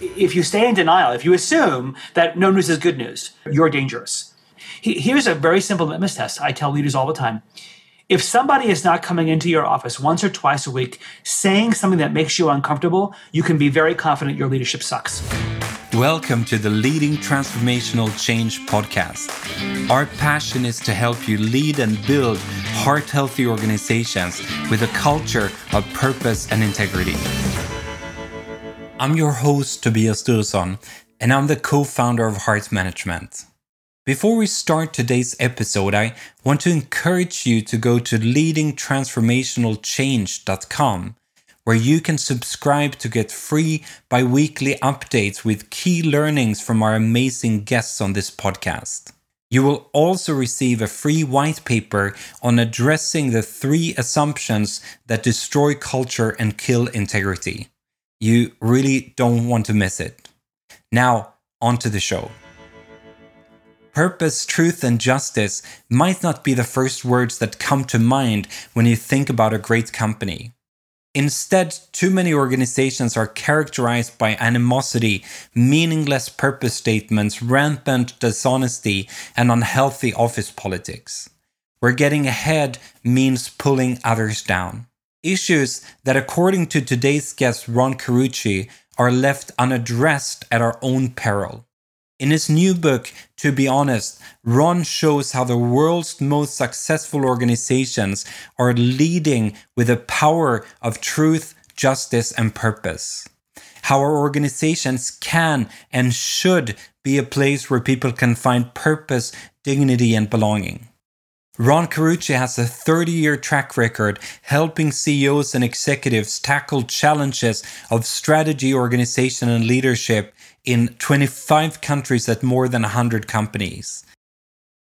if you stay in denial, if you assume that no news is good news, you're dangerous. Here's a very simple litmus test I tell leaders all the time. If somebody is not coming into your office once or twice a week saying something that makes you uncomfortable, you can be very confident your leadership sucks. Welcome to the Leading Transformational Change Podcast. Our passion is to help you lead and build heart-healthy organizations with a culture of purpose and integrity. I'm your host, Tobias Durson, and I'm the co-founder of Heart Management. Before we start today's episode, I want to encourage you to go to leadingtransformationalchange.com, where you can subscribe to get free bi-weekly updates with key learnings from our amazing guests on this podcast. You will also receive a free white paper on addressing the 3 assumptions that destroy culture and kill integrity. You really don't want to miss it. Now, on to the show. Purpose, truth, and justice might not be the first words that come to mind when you think about a great company. Instead, too many organizations are characterized by animosity, meaningless purpose statements, rampant dishonesty, and unhealthy office politics. Where getting ahead means pulling others down. Issues that, according to today's guest Ron Carucci, are left unaddressed at our own peril. In his new book, To Be Honest, Ron shows how the world's most successful organizations are leading with the power of truth, justice, and purpose. How our organizations can and should be a place where people can find purpose, dignity, and belonging. Ron Carucci has a 30-year track record helping CEOs and executives tackle challenges of strategy, organization, and leadership in 25 countries at more than 100 companies.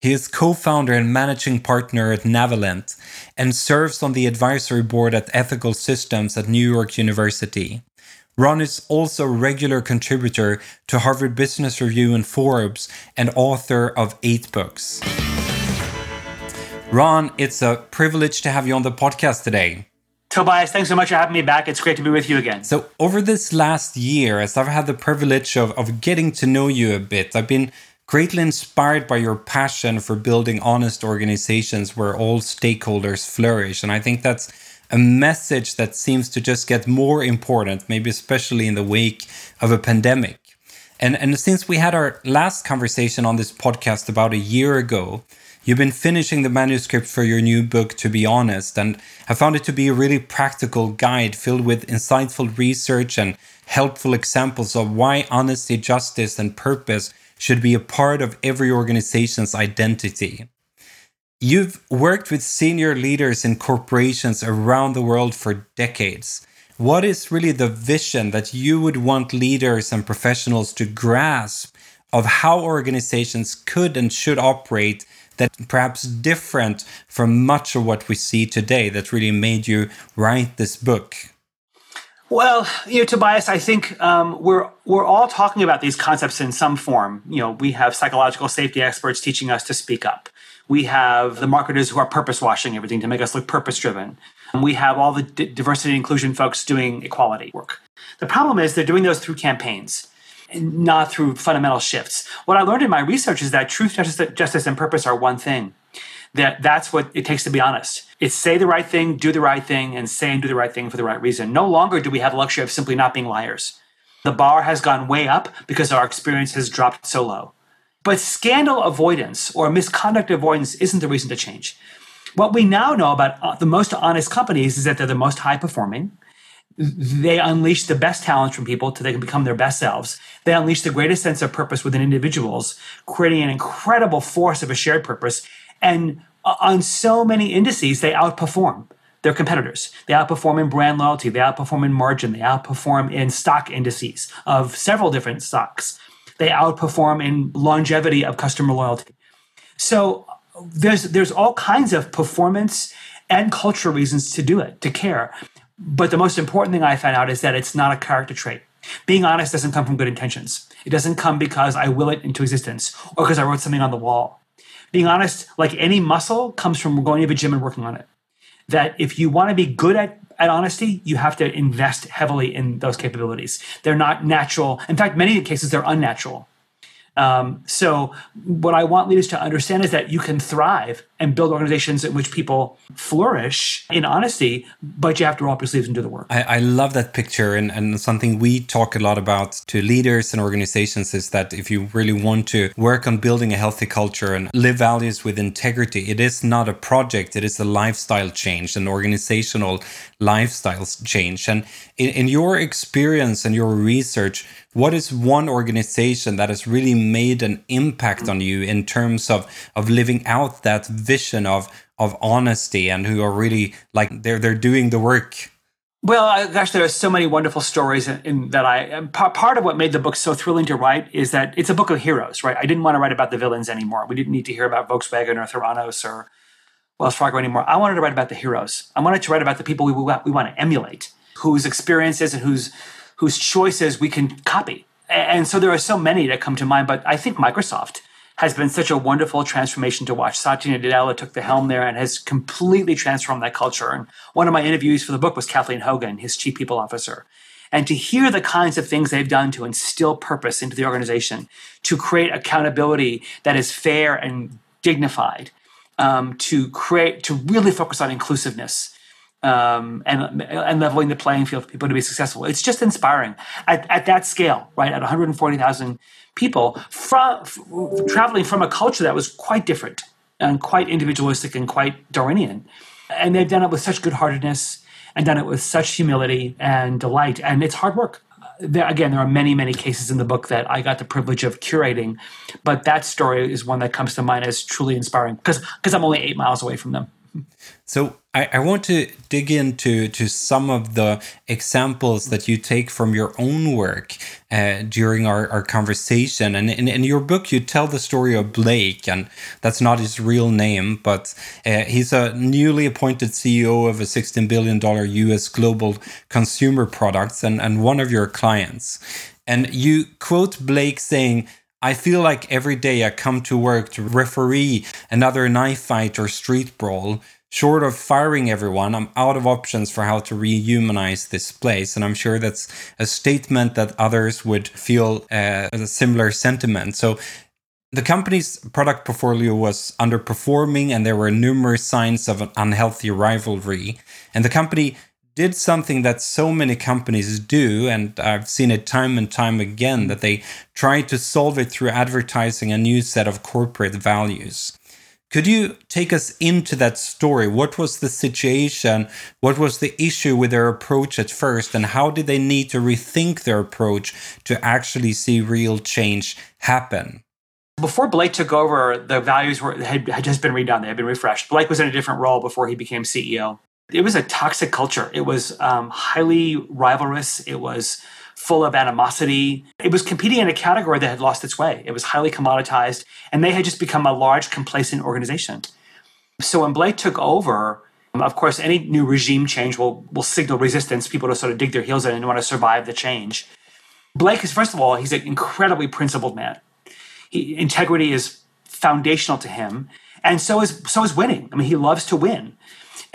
He is co-founder and managing partner at Navalent and serves on the advisory board at Ethical Systems at New York University. Ron is also a regular contributor to Harvard Business Review and Forbes and author of 8 books. Ron, it's a privilege to have you on the podcast today. Tobias, thanks so much for having me back. It's great to be with you again. So over this last year, as I've had the privilege of getting to know you a bit, I've been greatly inspired by your passion for building honest organizations where all stakeholders flourish. And I think that's a message that seems to just get more important, maybe especially in the wake of a pandemic. And since we had our last conversation on this podcast about a year ago, you've been finishing the manuscript for your new book, To Be Honest, and I found it to be a really practical guide filled with insightful research and helpful examples of why honesty, justice, and purpose should be a part of every organization's identity. You've worked with senior leaders in corporations around the world for decades. What is really the vision that you would want leaders and professionals to grasp of how organizations could and should operate that perhaps different from much of what we see today that really made you write this book? Well, Tobias, I think we're all talking about these concepts in some form. We have psychological safety experts teaching us to speak up. We have the marketers who are purpose washing everything to make us look purpose driven. We have all the diversity and inclusion folks doing equality work. The problem is they're doing those through campaigns, not through fundamental shifts. What I learned in my research is that truth, justice, and purpose are one thing. That's what it takes to be honest. It's say the right thing, do the right thing, and say and do the right thing for the right reason. No longer do we have the luxury of simply not being liars. The bar has gone way up because our experience has dropped so low. But scandal avoidance or misconduct avoidance isn't the reason to change. What we now know about the most honest companies is that they're the most high-performing. They unleash the best talents from people till they can become their best selves. They unleash the greatest sense of purpose within individuals, creating an incredible force of a shared purpose. And on so many indices, they outperform their competitors. They outperform in brand loyalty. They outperform in margin. They outperform in stock indices of several different stocks. They outperform in longevity of customer loyalty. So there's all kinds of performance and cultural reasons to do it, to care. But the most important thing I found out is that it's not a character trait. Being honest doesn't come from good intentions. It doesn't come because I will it into existence or because I wrote something on the wall. Being honest, like any muscle, comes from going to the gym and working on it. That if you want to be good at at honesty, you have to invest heavily in those capabilities. They're not natural. In fact, many cases, they're unnatural. So what I want leaders to understand is that you can thrive and build organizations in which people flourish in honesty, but you have to roll up your sleeves and do the work. I love that picture. And something we talk a lot about to leaders and organizations is that if you really want to work on building a healthy culture and live values with integrity, it is not a project. It is a lifestyle change, an organizational lifestyle change. And in your experience and your research, what is one organization that has really made an impact on you in terms of living out that vision of honesty and who are really like they're doing the work? Well, gosh, there are so many wonderful stories in that part of what made the book so thrilling to write is that it's a book of heroes, right? I didn't want to write about the villains anymore. We didn't need to hear about Volkswagen or Theranos or Wells Fargo anymore. I wanted to write about the heroes. I wanted to write about the people we want to emulate, whose experiences and whose choices we can copy. And so there are so many that come to mind, but I think Microsoft has been such a wonderful transformation to watch. Satya Nadella took the helm there and has completely transformed that culture. And one of my interviews for the book was Kathleen Hogan, his chief people officer. And to hear the kinds of things they've done to instill purpose into the organization, to create accountability that is fair and dignified, to really focus on inclusiveness, and leveling the playing field for people to be successful. It's just inspiring at that scale, right? At 140,000 people traveling from a culture that was quite different and quite individualistic and quite Darwinian. And they've done it with such good-heartedness and done it with such humility and delight. And it's hard work. There are many, many cases in the book that I got the privilege of curating, but that story is one that comes to mind as truly inspiring because I'm only 8 miles away from them. So I want to dig into some of the examples that you take from your own work during our conversation. And in your book, you tell the story of Blake, and that's not his real name, but he's a newly appointed CEO of a $16 billion US global consumer products and one of your clients. And you quote Blake saying, "I feel like every day I come to work to referee another knife fight or street brawl. Short of firing everyone, I'm out of options for how to rehumanize this place." And I'm sure that's a statement that others would feel a similar sentiment. So the company's product portfolio was underperforming and there were numerous signs of an unhealthy rivalry. And the company did something that so many companies do, and I've seen it time and time again, that they try to solve it through advertising a new set of corporate values. Could you take us into that story? What was the situation? What was the issue with their approach at first? And how did they need to rethink their approach to actually see real change happen? Before Blake took over, the values had just been redone. They had been refreshed. Blake was in a different role before he became CEO. It was a toxic culture. It was highly rivalrous. It was full of animosity. It was competing in a category that had lost its way. It was highly commoditized, and they had just become a large, complacent organization. So when Blake took over, of course, any new regime change will signal resistance, people to sort of dig their heels in and want to survive the change. Blake is, first of all, he's an incredibly principled man. Integrity is foundational to him, and so is winning. I mean, he loves to win.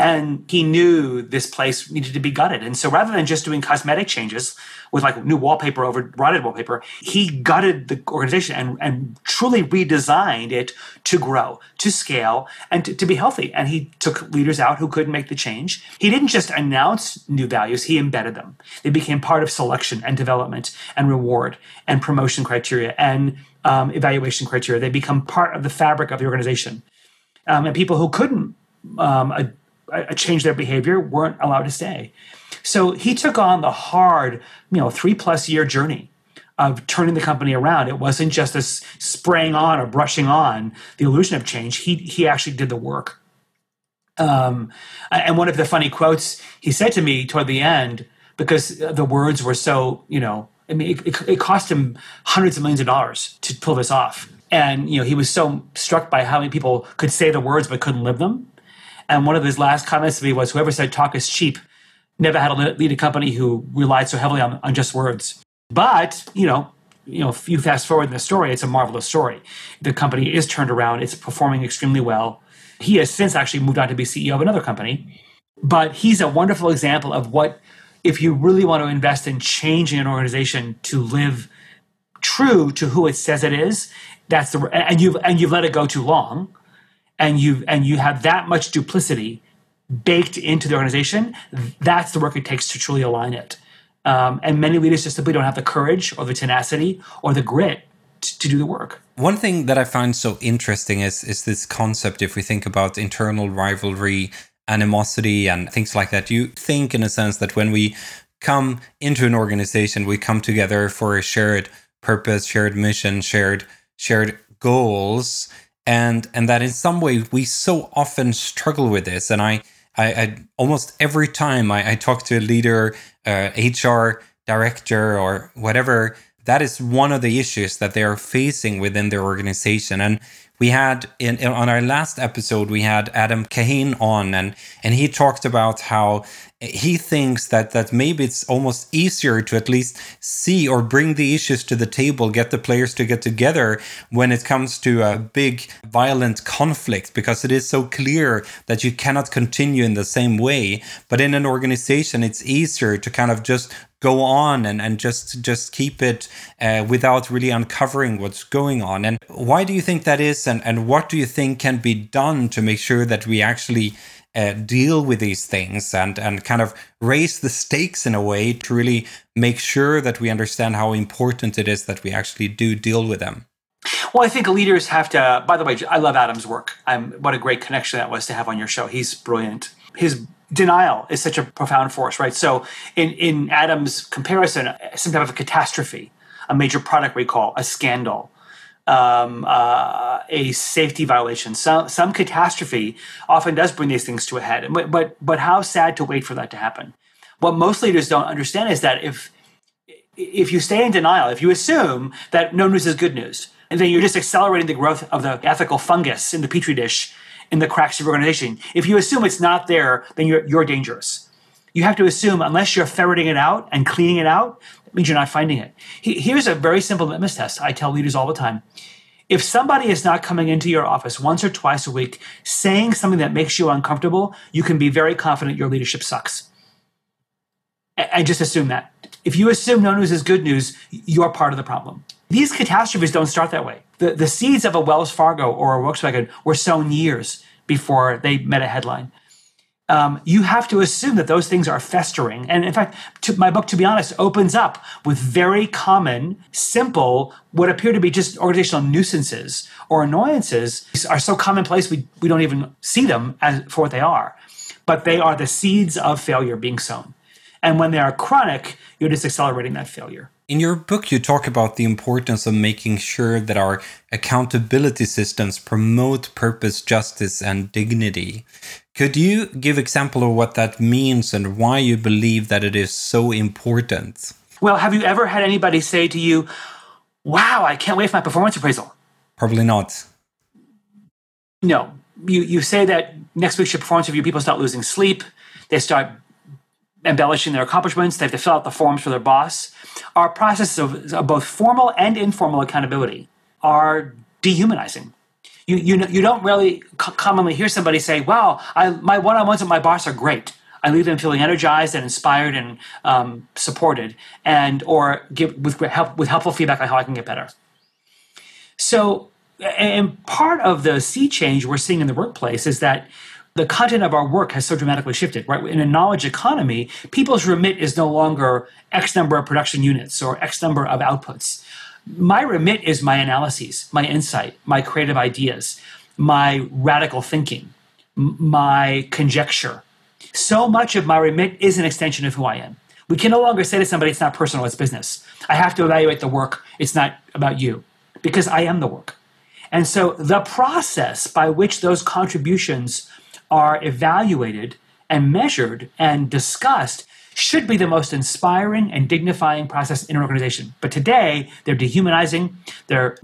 And he knew this place needed to be gutted. And so rather than just doing cosmetic changes with like new wallpaper over rotted wallpaper, he gutted the organization and truly redesigned it to grow, to scale, and to be healthy. And he took leaders out who couldn't make the change. He didn't just announce new values, he embedded them. They became part of selection and development and reward and promotion criteria and evaluation criteria. They become part of the fabric of the organization. And people who couldn't change their behavior weren't allowed to stay. So he took on the hard, 3+ year journey of turning the company around. It wasn't just this spraying on or brushing on the illusion of change. He actually did the work. And one of the funny quotes he said to me toward the end, because the words were so, it cost him hundreds of millions of dollars to pull this off. And, he was so struck by how many people could say the words but couldn't live them. And one of his last comments to me was, whoever said talk is cheap never had to lead a company who relied so heavily on just words. But, if you fast forward in the story, it's a marvelous story. The company is turned around. It's performing extremely well. He has since actually moved on to be CEO of another company But he's a wonderful example of what, if you really want to invest in changing an organization to live true to who it says it is, that's the, and you've let it go too long, and you have that much duplicity baked into the organization. That's the work it takes to truly align it. And many leaders just simply don't have the courage or the tenacity or the grit to do the work. One thing that I find so interesting is this concept, if we think about internal rivalry, animosity, and things like that. You think, in a sense, that when we come into an organization, we come together for a shared purpose, shared mission, shared goals, and that in some way we so often struggle with this. And I almost every time I talk to a leader, HR director, or whatever, that is one of the issues that they are facing within their organization. And we had, on our last episode, we had Adam Kahane on, and he talked about how he thinks that maybe it's almost easier to at least see or bring the issues to the table, get the players to get together when it comes to a big violent conflict, because it is so clear that you cannot continue in the same way. But in an organization, it's easier to kind of just go on and just keep it without really uncovering what's going on. And why do you think that is, and what do you think can be done to make sure that we actually deal with these things and kind of raise the stakes in a way to really make sure that we understand how important it is that we actually do deal with them? Well, I think leaders have to, by the way, I love Adam's work. What a great connection that was to have on your show. He's brilliant. His denial is such a profound force, right? So in Adam's comparison, some type of a catastrophe, a major product recall, a scandal, a safety violation, some catastrophe often does bring these things to a head. But how sad to wait for that to happen. What most leaders don't understand is that if you stay in denial, if you assume that no news is good news, and then you're just accelerating the growth of the ethical fungus in the petri dish, in the cracks of your organization. If you assume it's not there, then you're dangerous. You have to assume, unless you're ferreting it out and cleaning it out, that means you're not finding it. Here's a very simple litmus test I tell leaders all the time. If somebody is not coming into your office once or twice a week saying something that makes you uncomfortable, you can be very confident your leadership sucks. And just assume that. If you assume no news is good news, you're part of the problem. These catastrophes don't start that way. The seeds of a Wells Fargo or a Volkswagen were sown years before they met a headline. You have to assume that those things are festering. And in fact, my book, To Be Honest, opens up with very common, simple, what appear to be just organizational nuisances or annoyances are so commonplace we don't even see them for what they are. But they are the seeds of failure being sown. And when they are chronic, you're just accelerating that failure. In your book, you talk about the importance of making sure that our accountability systems promote purpose, justice, and dignity. Could you give an example of what that means and why you believe that it is so important? Well, have you ever had anybody say to you, wow, I can't wait for my performance appraisal? Probably not. No. You say that next week's your performance review, people start losing sleep. They start embellishing their accomplishments. They have to fill out the forms for their boss. Our processes of both formal and informal accountability are dehumanizing. You don't really commonly hear somebody say, wow, my one-on-ones with my boss are great. I leave them feeling energized and inspired and supported, or with helpful feedback on how I can get better. So, and part of the sea change we're seeing in the workplace is that the content of our work has so dramatically shifted, right? In a knowledge economy, people's remit is no longer X number of production units or X number of outputs. My remit is my analyses, my insight, my creative ideas, my radical thinking, my conjecture. So much of my remit is an extension of who I am. We can no longer say to somebody, it's not personal, it's business. I have to evaluate the work. It's not about you, because I am the work. And so the process by which those contributions are evaluated and measured and discussed should be the most inspiring and dignifying process in an organization. But today, they're dehumanizing, they're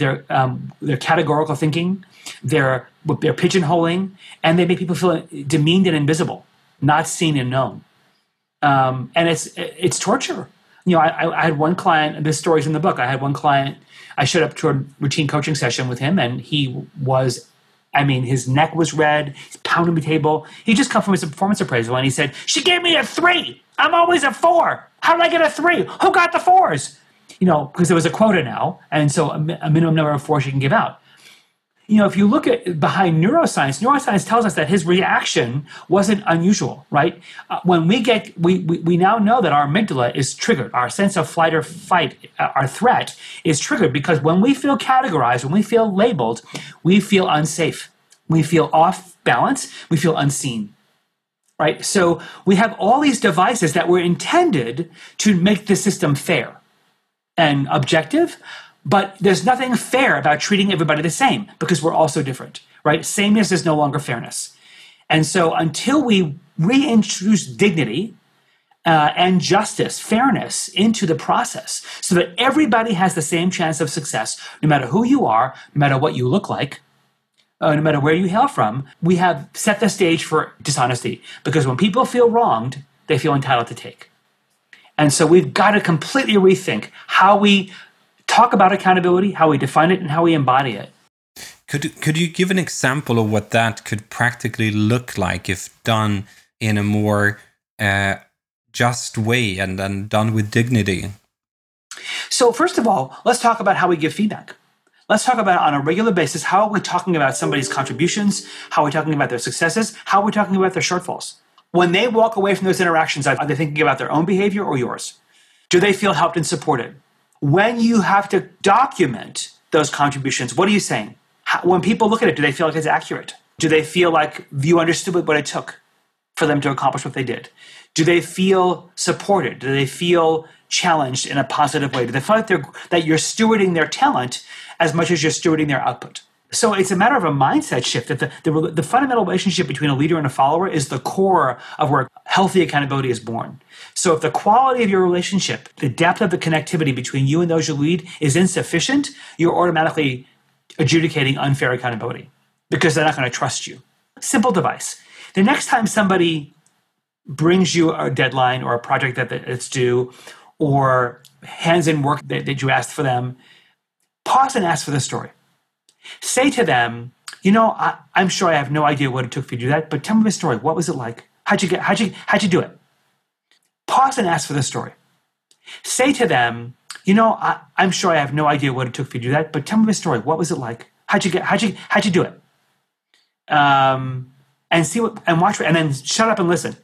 categorical thinking, they're pigeonholing, and they make people feel demeaned and invisible, not seen and known. And it's torture. You know, I had one client, and this story's in the book, I had one client, I showed up to a routine coaching session with him, and his neck was red, accountability table. He just come from his performance appraisal and he said, she gave me a 3. I'm always a 4. How did I get a 3? Who got the 4s? You know, because there was a quota now. And so a minimum number of 4s you can give out. You know, if you look at behind neuroscience tells us that his reaction wasn't unusual, right? When we get, we now know that our amygdala is triggered. Our sense of flight or fight, our threat is triggered because when we feel categorized, when we feel labeled, we feel unsafe. We feel off balance. We feel unseen, right? So we have all these devices that were intended to make the system fair and objective, but there's nothing fair about treating everybody the same because we're all so different, right? Sameness is no longer fairness. And so until we reintroduce dignity and justice, fairness into the process so that everybody has the same chance of success, no matter who you are, no matter what you look like, no matter where you hail from, we have set the stage for dishonesty because when people feel wronged, they feel entitled to take. And so we've got to completely rethink how we talk about accountability, how we define it, and how we embody it. Could you give an example of what that could practically look like if done in a more just way and done with dignity? So first of all, let's talk about how we give feedback. Let's talk about on a regular basis, how are we talking about somebody's contributions, how are we talking about their successes, how are we talking about their shortfalls? When they walk away from those interactions, are they thinking about their own behavior or yours? Do they feel helped and supported? When you have to document those contributions, what are you saying? When people look at it, do they feel like it's accurate? Do they feel like you understood what it took for them to accomplish what they did? Do they feel supported? Do they feel challenged in a positive way? Do they feel like that you're stewarding their talent as much as you're stewarding their output? So it's a matter of a mindset shift that the fundamental relationship between a leader and a follower is the core of where healthy accountability is born. So if the quality of your relationship, the depth of the connectivity between you and those you lead is insufficient, you're automatically adjudicating unfair accountability because they're not going to trust you. Simple device. The next time somebody brings you a deadline or a project that it's due or hands in work that you asked for them, pause and ask for the story. Say to them, you know, I'm sure I have no idea what it took for you to do that, but tell me the story. What was it like? How'd you do it? Pause and ask for the story. Say to them, you know, I'm sure I have no idea what it took for you to do that, but tell me the story. What was it like? How'd you do it? And see what, and watch, and then shut up and listen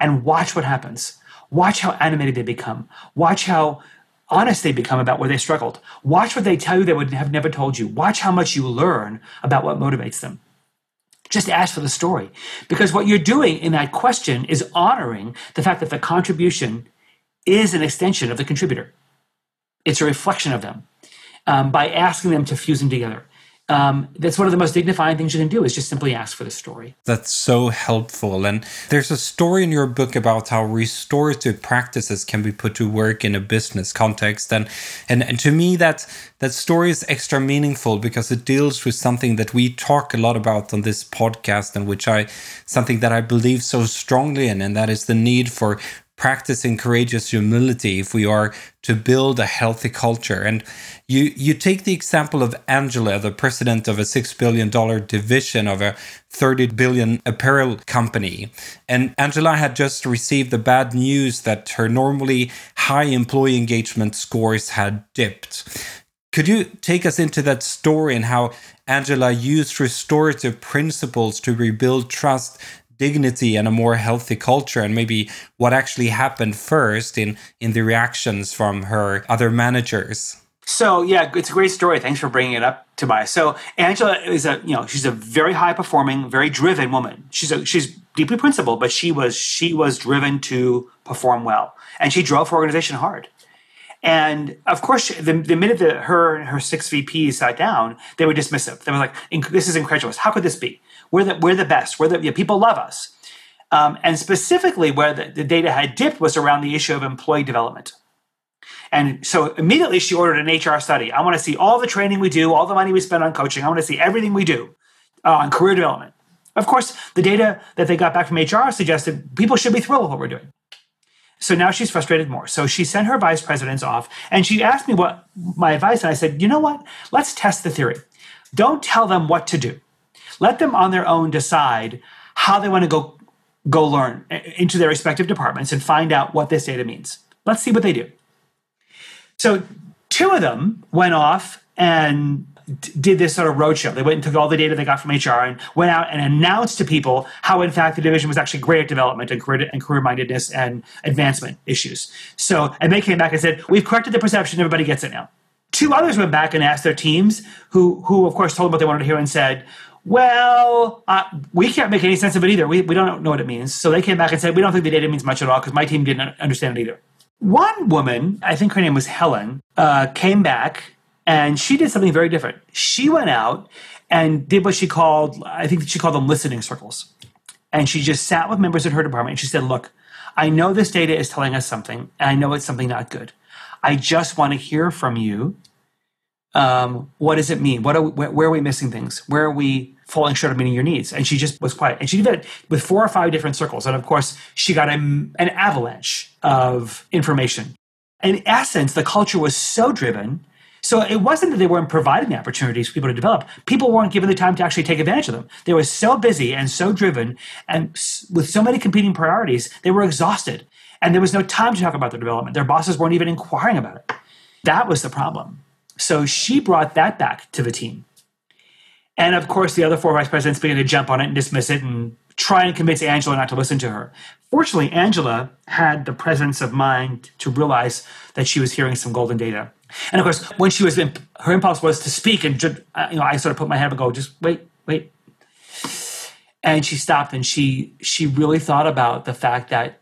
and watch what happens. Watch how animated they become. Watch how honest they become about where they struggled. Watch what they tell you they would have never told you. Watch how much you learn about what motivates them. Just ask for the story. Because what you're doing in that question is honoring the fact that the contribution is an extension of the contributor. It's a reflection of them by asking them to fuse them together. That's one of the most dignifying things you can do is just simply ask for the story. That's so helpful. And there's a story in your book about how restorative practices can be put to work in a business context. And to me, that story is extra meaningful because it deals with something that we talk a lot about on this podcast and which something that I believe so strongly in, and that is the need for practicing courageous humility if we are to build a healthy culture. And you take the example of Angela, the president of a $6 billion division of a $30 billion apparel company. And Angela had just received the bad news that her normally high employee engagement scores had dipped. Could you take us into that story and how Angela used restorative principles to rebuild trust, dignity, and a more healthy culture, and maybe what actually happened first in the reactions from her other managers? So yeah, it's a great story. Thanks for bringing it up, Tobias. So Angela is she's a very high performing, very driven woman. She's deeply principled, but she was driven to perform well, and she drove her organization hard. And of course, the minute that her six VPs sat down, they were dismissive. They were like, "This is incredulous. How could this be? We're the best. People love us." And specifically, where the data had dipped was around the issue of employee development. And so immediately, she ordered an HR study. I want to see all the training we do, all the money we spend on coaching. I want to see everything we do on career development. Of course, the data that they got back from HR suggested people should be thrilled with what we're doing. So now she's frustrated more. So she sent her vice presidents off, and she asked me what my advice, and I said, you know what? Let's test the theory. Don't tell them what to do. Let them on their own decide how they want to go learn into their respective departments and find out what this data means. Let's see what they do. So two of them went off and did this sort of roadshow. They went and took all the data they got from HR and went out and announced to people how, in fact, the division was actually great at development and career-mindedness and advancement issues. So, and they came back and said, we've corrected the perception, everybody gets it now. Two others went back and asked their teams, who of course told them what they wanted to hear and said, well, we can't make any sense of it either. We don't know what it means. So they came back and said, we don't think the data means much at all because my team didn't understand it either. One woman, I think her name was Helen, came back and she did something very different. She went out and did what she called, I think she called them listening circles. And she just sat with members in her department and she said, look, I know this data is telling us something and I know it's something not good. I just want to hear from you. What does it mean? Where are we missing things? Where are we falling short of meeting your needs? And she just was quiet. And she did it with 4 or 5 different circles. And of course, she got an avalanche of information. In essence, the culture was so driven. So it wasn't that they weren't providing opportunities for people to develop. People weren't given the time to actually take advantage of them. They were so busy and so driven and with so many competing priorities, they were exhausted. And there was no time to talk about their development. Their bosses weren't even inquiring about it. That was the problem. So she brought that back to the team. And of course, the other 4 vice presidents began to jump on it and dismiss it and try and convince Angela not to listen to her. Fortunately, Angela had the presence of mind to realize that she was hearing some golden data. And of course, when she was in, her impulse was to speak and I sort of put my head up and go, just wait. And she stopped and she really thought about the fact that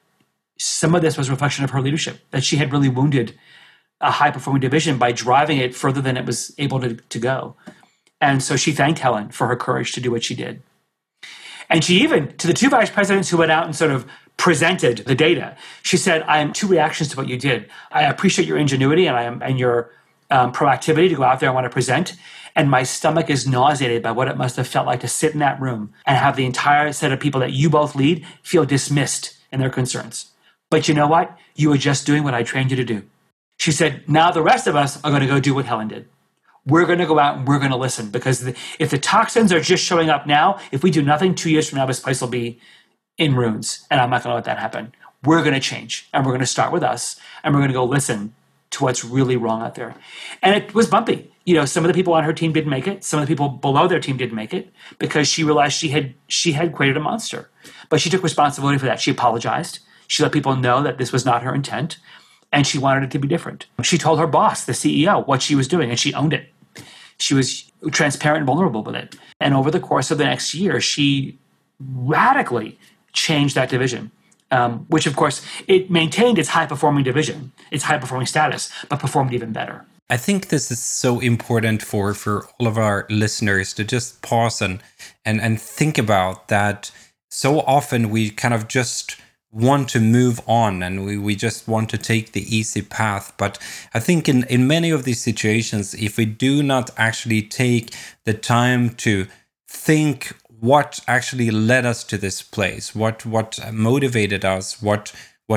some of this was a reflection of her leadership, that she had really wounded a high-performing division by driving it further than it was able to go. And so she thanked Helen for her courage to do what she did. And she even, to the 2 vice presidents who went out and sort of presented the data, she said, I have 2 reactions to what you did. I appreciate your ingenuity and your proactivity to go out there and want to present. And my stomach is nauseated by what it must have felt like to sit in that room and have the entire set of people that you both lead feel dismissed in their concerns. But you know what? You were just doing what I trained you to do. She said, now the rest of us are going to go do what Helen did. We're going to go out and we're going to listen because if the toxins are just showing up now, if we do nothing 2 years from now, this place will be in ruins and I'm not going to let that happen. We're going to change and we're going to start with us and we're going to go listen to what's really wrong out there. And it was bumpy. You know, some of the people on her team didn't make it. Some of the people below their team didn't make it because she realized she had created a monster. But she took responsibility for that. She apologized. She let people know that this was not her intent, and she wanted it to be different. She told her boss, the CEO, what she was doing, and she owned it. She was transparent and vulnerable with it. And over the course of the next year, she radically changed that division, which, of course, it maintained its high-performing division, its high-performing status, but performed even better. I think this is so important for all of our listeners to just pause and think about that. So often we kind of just want to move on and we just want to take the easy path. But I think in many of these situations, if we do not actually take the time to think what actually led us to this place, what motivated us, what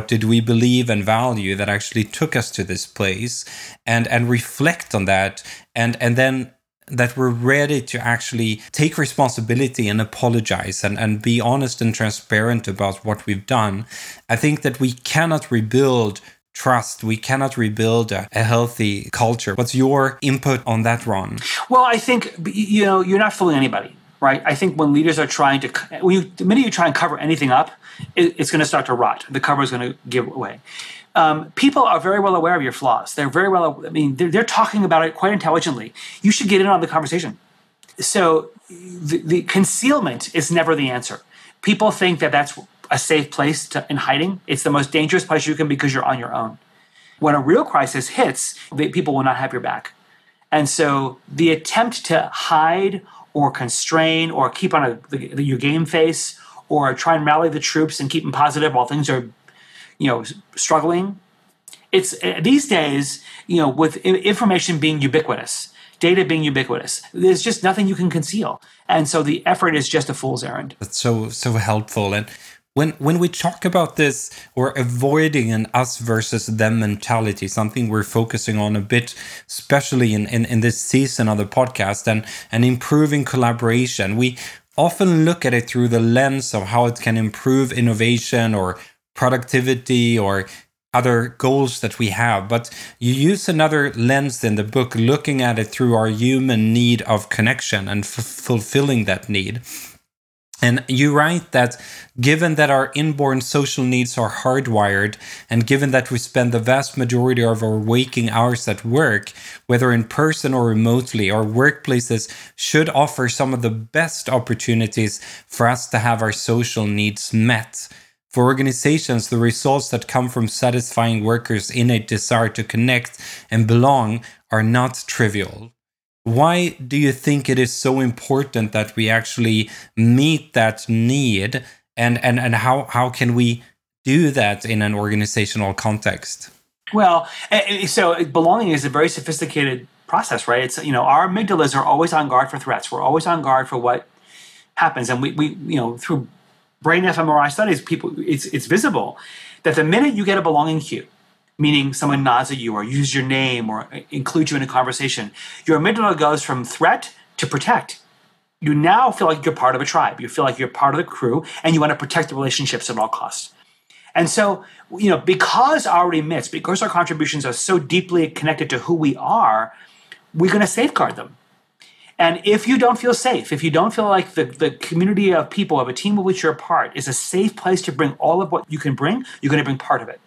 did we believe and value that actually took us to this place, and reflect on that and then that we're ready to actually take responsibility and apologize and be honest and transparent about what we've done. I think that we cannot rebuild trust. We cannot rebuild a healthy culture. What's your input on that, Ron? Well, I think, you're not fooling anybody, right? I think when leaders are the minute you try and cover anything up, it's going to start to rot. The cover is going to give away. People are very well aware of your flaws. They're very well, they're talking about it quite intelligently. You should get in on the conversation. So the concealment is never the answer. People think that that's a safe place in hiding. It's the most dangerous place you can because you're on your own. When a real crisis hits, people will not have your back. And so the attempt to hide or constrain or keep on your game face or try and rally the troops and keep them positive while things are struggling. It's these days, with information being ubiquitous, data being ubiquitous, there's just nothing you can conceal. And so the effort is just a fool's errand. That's so helpful. And when we talk about this or avoiding an us versus them mentality, something we're focusing on a bit, especially in this season of the podcast and improving collaboration, we often look at it through the lens of how it can improve innovation or productivity or other goals that we have. But you use another lens in the book, looking at it through our human need of connection and fulfilling that need. And you write that given that our inborn social needs are hardwired, and given that we spend the vast majority of our waking hours at work, whether in person or remotely, our workplaces should offer some of the best opportunities for us to have our social needs met. For organizations, the results that come from satisfying workers' innate desire to connect and belong are not trivial. Why do you think it is so important that we actually meet that need, and how can we do that in an organizational context? Well, so belonging is a very sophisticated process, right? It's, you know, our amygdalas are always on guard for threats. We're always on guard for what happens, and we you know, through brain fMRI studies, people, it's visible that the minute you get a belonging cue, meaning someone nods at you or uses your name or includes you in a conversation, your amygdala goes from threat to protect. You now feel like you're part of a tribe. You feel like you're part of the crew, and you want to protect the relationships at all costs. And so, you know, because our remits, because our contributions are so deeply connected to who we are, we're going to safeguard them. And if you don't feel safe, if you don't feel like the community of people, of a team of which you're a part, is a safe place to bring all of what you can bring, you're going to bring part of it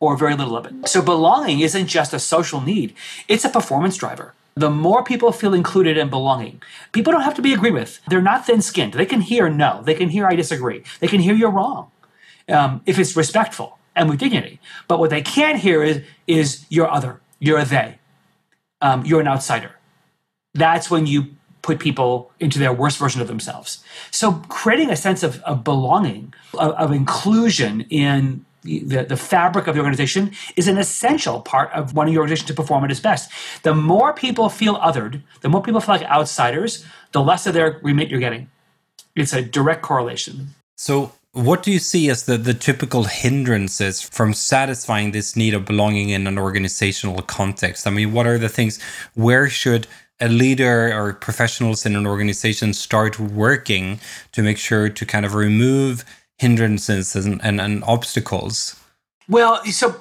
or very little of it. So belonging isn't just a social need. It's a performance driver. The more people feel included and belonging, people don't have to be agreed with. They're not thin-skinned. They can hear no. They can hear I disagree. They can hear you're wrong if it's respectful and with dignity. But what they can't hear is you're other. You're a they. You're an outsider. That's when you put people into their worst version of themselves. So creating a sense of belonging, of inclusion in the fabric of the organization is an essential part of wanting your organization to perform at its best. The more people feel othered, the more people feel like outsiders, the less of their remit you're getting. It's a direct correlation. So what do you see as the typical hindrances from satisfying this need of belonging in an organizational context? I mean, what are the things, where should a leader or professionals in an organization start working to make sure to kind of remove hindrances and obstacles? Well, so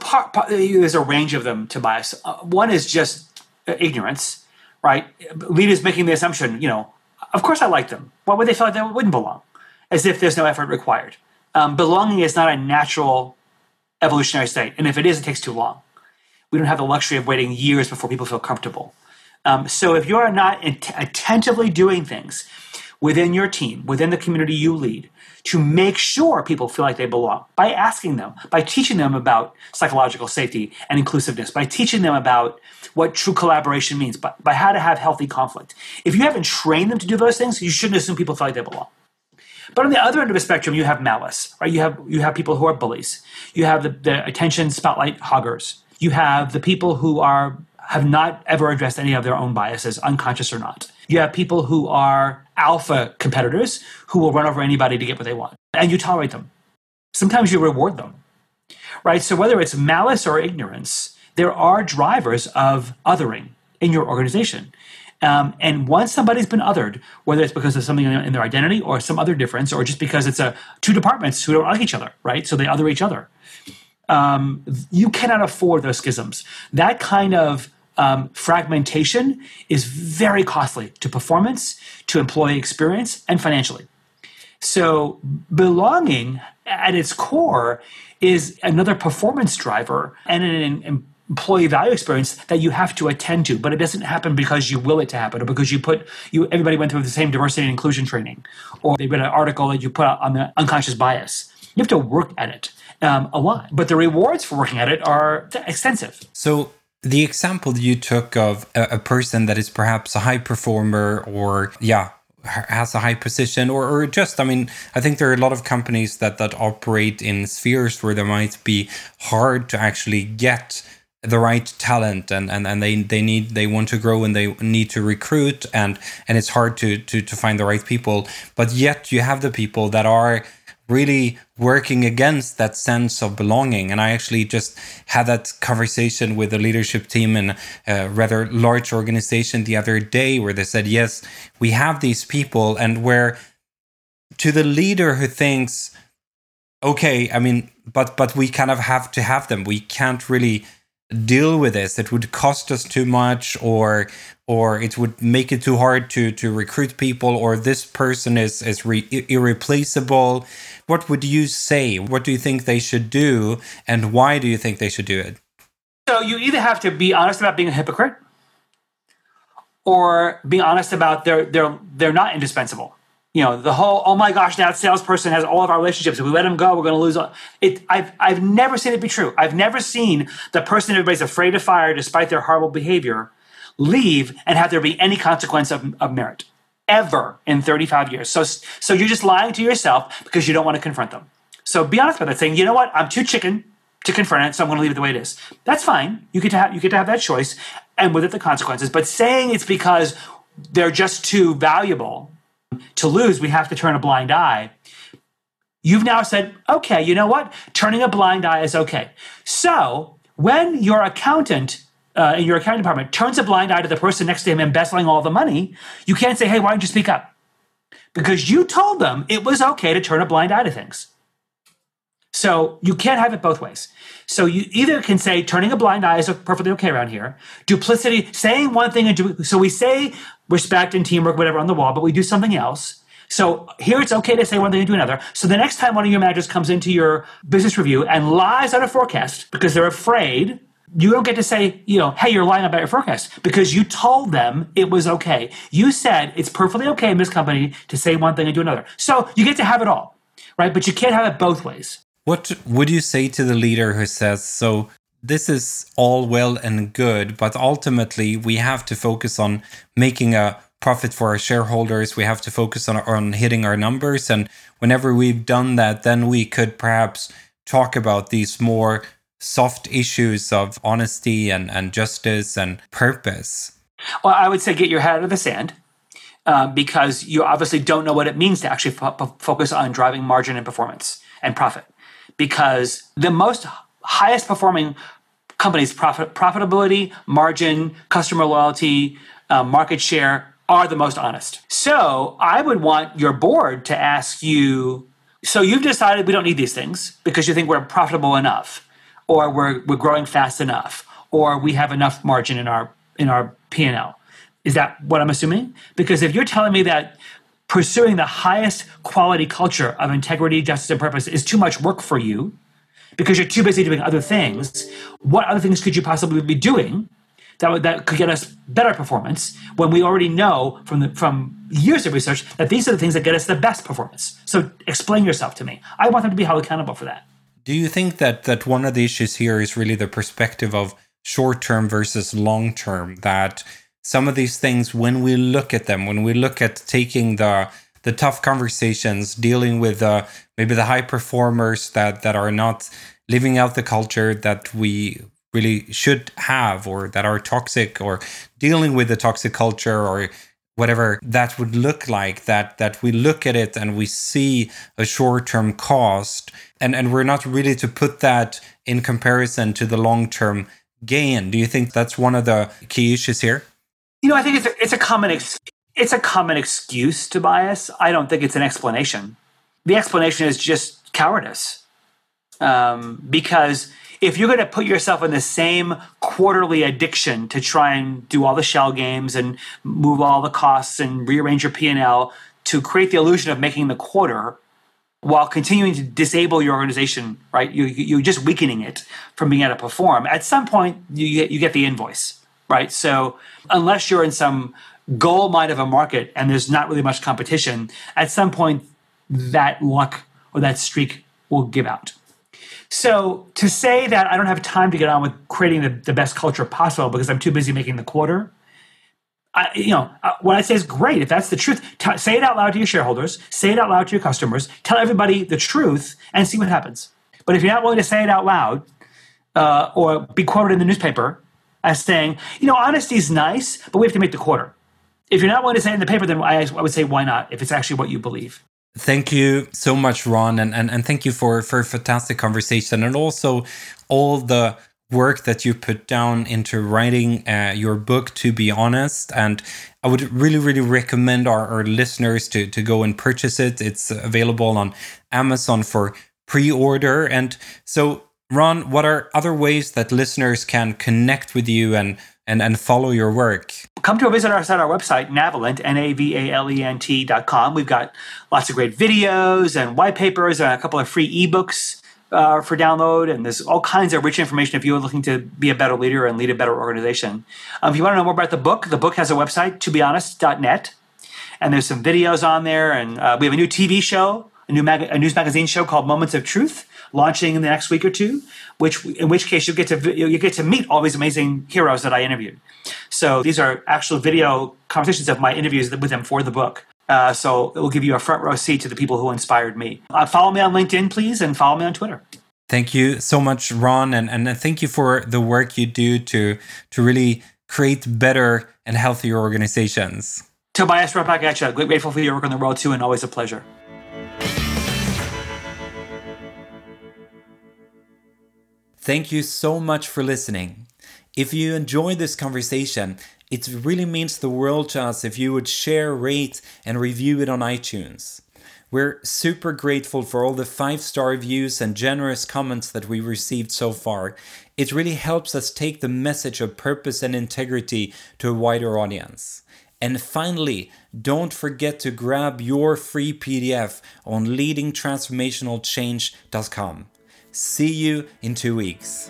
there's a range of them, Tobias. One is just ignorance, right? Leaders making the assumption, you know, of course I like them. Why would they feel like they wouldn't belong? As if there's no effort required. Belonging is not a natural evolutionary state. And if it is, it takes too long. We don't have the luxury of waiting years before people feel comfortable. So if you're not attentively doing things within your team, within the community you lead, to make sure people feel like they belong, by asking them, by teaching them about psychological safety and inclusiveness, by teaching them about what true collaboration means, by how to have healthy conflict. If you haven't trained them to do those things, you shouldn't assume people feel like they belong. But on the other end of the spectrum, you have malice, right? You have people who are bullies. You have the attention spotlight hoggers. You have the people who have not ever addressed any of their own biases, unconscious or not. You have people who are alpha competitors who will run over anybody to get what they want. And you tolerate them. Sometimes you reward them, right? So whether it's malice or ignorance, there are drivers of othering in your organization. And once somebody's been othered, whether it's because of something in their identity or some other difference, or just because it's two departments who don't like each other, right? So they other each other. You cannot afford those schisms. That kind of fragmentation is very costly to performance, to employee experience, and financially. So belonging at its core is another performance driver and an employee value experience that you have to attend to, but it doesn't happen because you will it to happen or because everybody went through the same diversity and inclusion training, or they read an article that you put out on the unconscious bias. You have to work at it a lot, but the rewards for working at it are extensive. So the example you took of a person that is perhaps a high performer or has a high position or just, I mean, I think there are a lot of companies that operate in spheres where there might be hard to actually get the right talent and they want to grow and they need to recruit and it's hard to find the right people. But yet you have the people that are really working against that sense of belonging. And I actually just had that conversation with the leadership team in a rather large organization the other day where they said, yes, we have these people and where to the leader who thinks, okay, I mean, but we kind of have to have them. We can't really deal with this. It would cost us too much, or it would make it too hard to recruit people, or this person is irreplaceable. What would you say? What do you think they should do, and why do you think they should do it? So you either have to be honest about being a hypocrite, or being honest about they're not indispensable. You know, the whole, oh my gosh, that salesperson has all of our relationships. If we let him go, we're going to lose all. I've never seen it be true. I've never seen the person everybody's afraid to fire despite their horrible behavior leave and have there be any consequence of merit ever in 35 years. So you're just lying to yourself because you don't want to confront them. So be honest about that, saying, you know what, I'm too chicken to confront it, so I'm going to leave it the way it is. That's fine. You get to have that choice, and with it the consequences. But saying it's because they're just too valuable to lose, we have to turn a blind eye. You've now said, okay, you know what? Turning a blind eye is okay. So when your accountant in your accounting department turns a blind eye to the person next to him embezzling all the money, you can't say, hey, why don't you speak up? Because you told them it was okay to turn a blind eye to things. So you can't have it both ways. So you either can say turning a blind eye is perfectly okay around here. Duplicity, saying one thing and doing, so we say respect and teamwork, whatever on the wall, but we do something else. So here it's okay to say one thing and do another. So the next time one of your managers comes into your business review and lies on a forecast because they're afraid, you don't get to say, you know, hey, you're lying about your forecast, because you told them it was okay. You said it's perfectly okay in this company to say one thing and do another. So you get to have it all, right? But you can't have it both ways. What would you say to the leader who says, so this is all well and good, but ultimately we have to focus on making a profit for our shareholders. We have to focus on hitting our numbers. And whenever we've done that, then we could perhaps talk about these more soft issues of honesty and justice and purpose. Well, I would say get your head out of the sand. Because you obviously don't know what it means to actually focus on driving margin and performance and profit. Because the most highest performing companies' profitability, margin, customer loyalty, market share are the most honest. So I would want your board to ask you, so you've decided we don't need these things because you think we're profitable enough, or we're growing fast enough, or we have enough margin in our P&L. Is that what I'm assuming? Because if you're telling me that pursuing the highest quality culture of integrity, justice, and purpose is too much work for you because you're too busy doing other things, what other things could you possibly be doing that could get us better performance when we already know from years of research that these are the things that get us the best performance? So explain yourself to me. I want them to be held accountable for that. Do you think that one of the issues here is really the perspective of short-term versus long-term, that some of these things, when we look at them, when we look at taking the tough conversations, dealing with maybe the high performers that are not living out the culture that we really should have, or that are toxic, or dealing with the toxic culture, or whatever that would look like, that we look at it and we see a short-term cost, and we're not really to put that in comparison to the long-term gain. Do you think that's one of the key issues here? You know, I think it's a common excuse to bias. I don't think it's an explanation. The explanation is just cowardice, because if you're going to put yourself in the same quarterly addiction to try and do all the shell games and move all the costs and rearrange your P&L to create the illusion of making the quarter, while continuing to disable your organization, right? You're just weakening it from being able to perform. At some point, you get the invoice. Right. So unless you're in some gold mine of a market and there's not really much competition, at some point that luck or that streak will give out. So to say that I don't have time to get on with creating the best culture possible because I'm too busy making the quarter, what I say is great. If that's the truth, say it out loud to your shareholders, say it out loud to your customers, tell everybody the truth and see what happens. But if you're not willing to say it out loud or be quoted in the newspaper as saying, you know, honesty is nice, but we have to make the quarter. If you're not willing to say it in the paper, then I would say, why not, if it's actually what you believe. Thank you so much, Ron. And thank you for a fantastic conversation, and also all the work that you put down into writing your book, To Be Honest. And I would really, really recommend our listeners to go and purchase it. It's available on Amazon for pre-order. And so, Ron, what are other ways that listeners can connect with you and follow your work? Come to visit us at our website, Navalent, NAVALENT.com. We've got lots of great videos and white papers and a couple of free ebooks for download, and there's all kinds of rich information if you're looking to be a better leader and lead a better organization. If you want to know more about the book has a website, tobehonest.net, and there's some videos on there, and we have a new TV show, a news magazine show called Moments of Truth, launching in the next week or two, in which case you get to meet all these amazing heroes that I interviewed. So these are actual video conversations of my interviews with them for the book. So it will give you a front row seat to the people who inspired me. Follow me on LinkedIn, please, and follow me on Twitter. Thank you so much, Ron. And thank you for the work you do to really create better and healthier organizations. Tobias, right back at you. Grateful for your work on the road, too, and always a pleasure. Thank you so much for listening. If you enjoyed this conversation, it really means the world to us if you would share, rate, and review it on iTunes. We're super grateful for all the 5-star reviews and generous comments that we received so far. It really helps us take the message of purpose and integrity to a wider audience. And finally, don't forget to grab your free PDF on leadingtransformationalchange.com. See you in 2 weeks.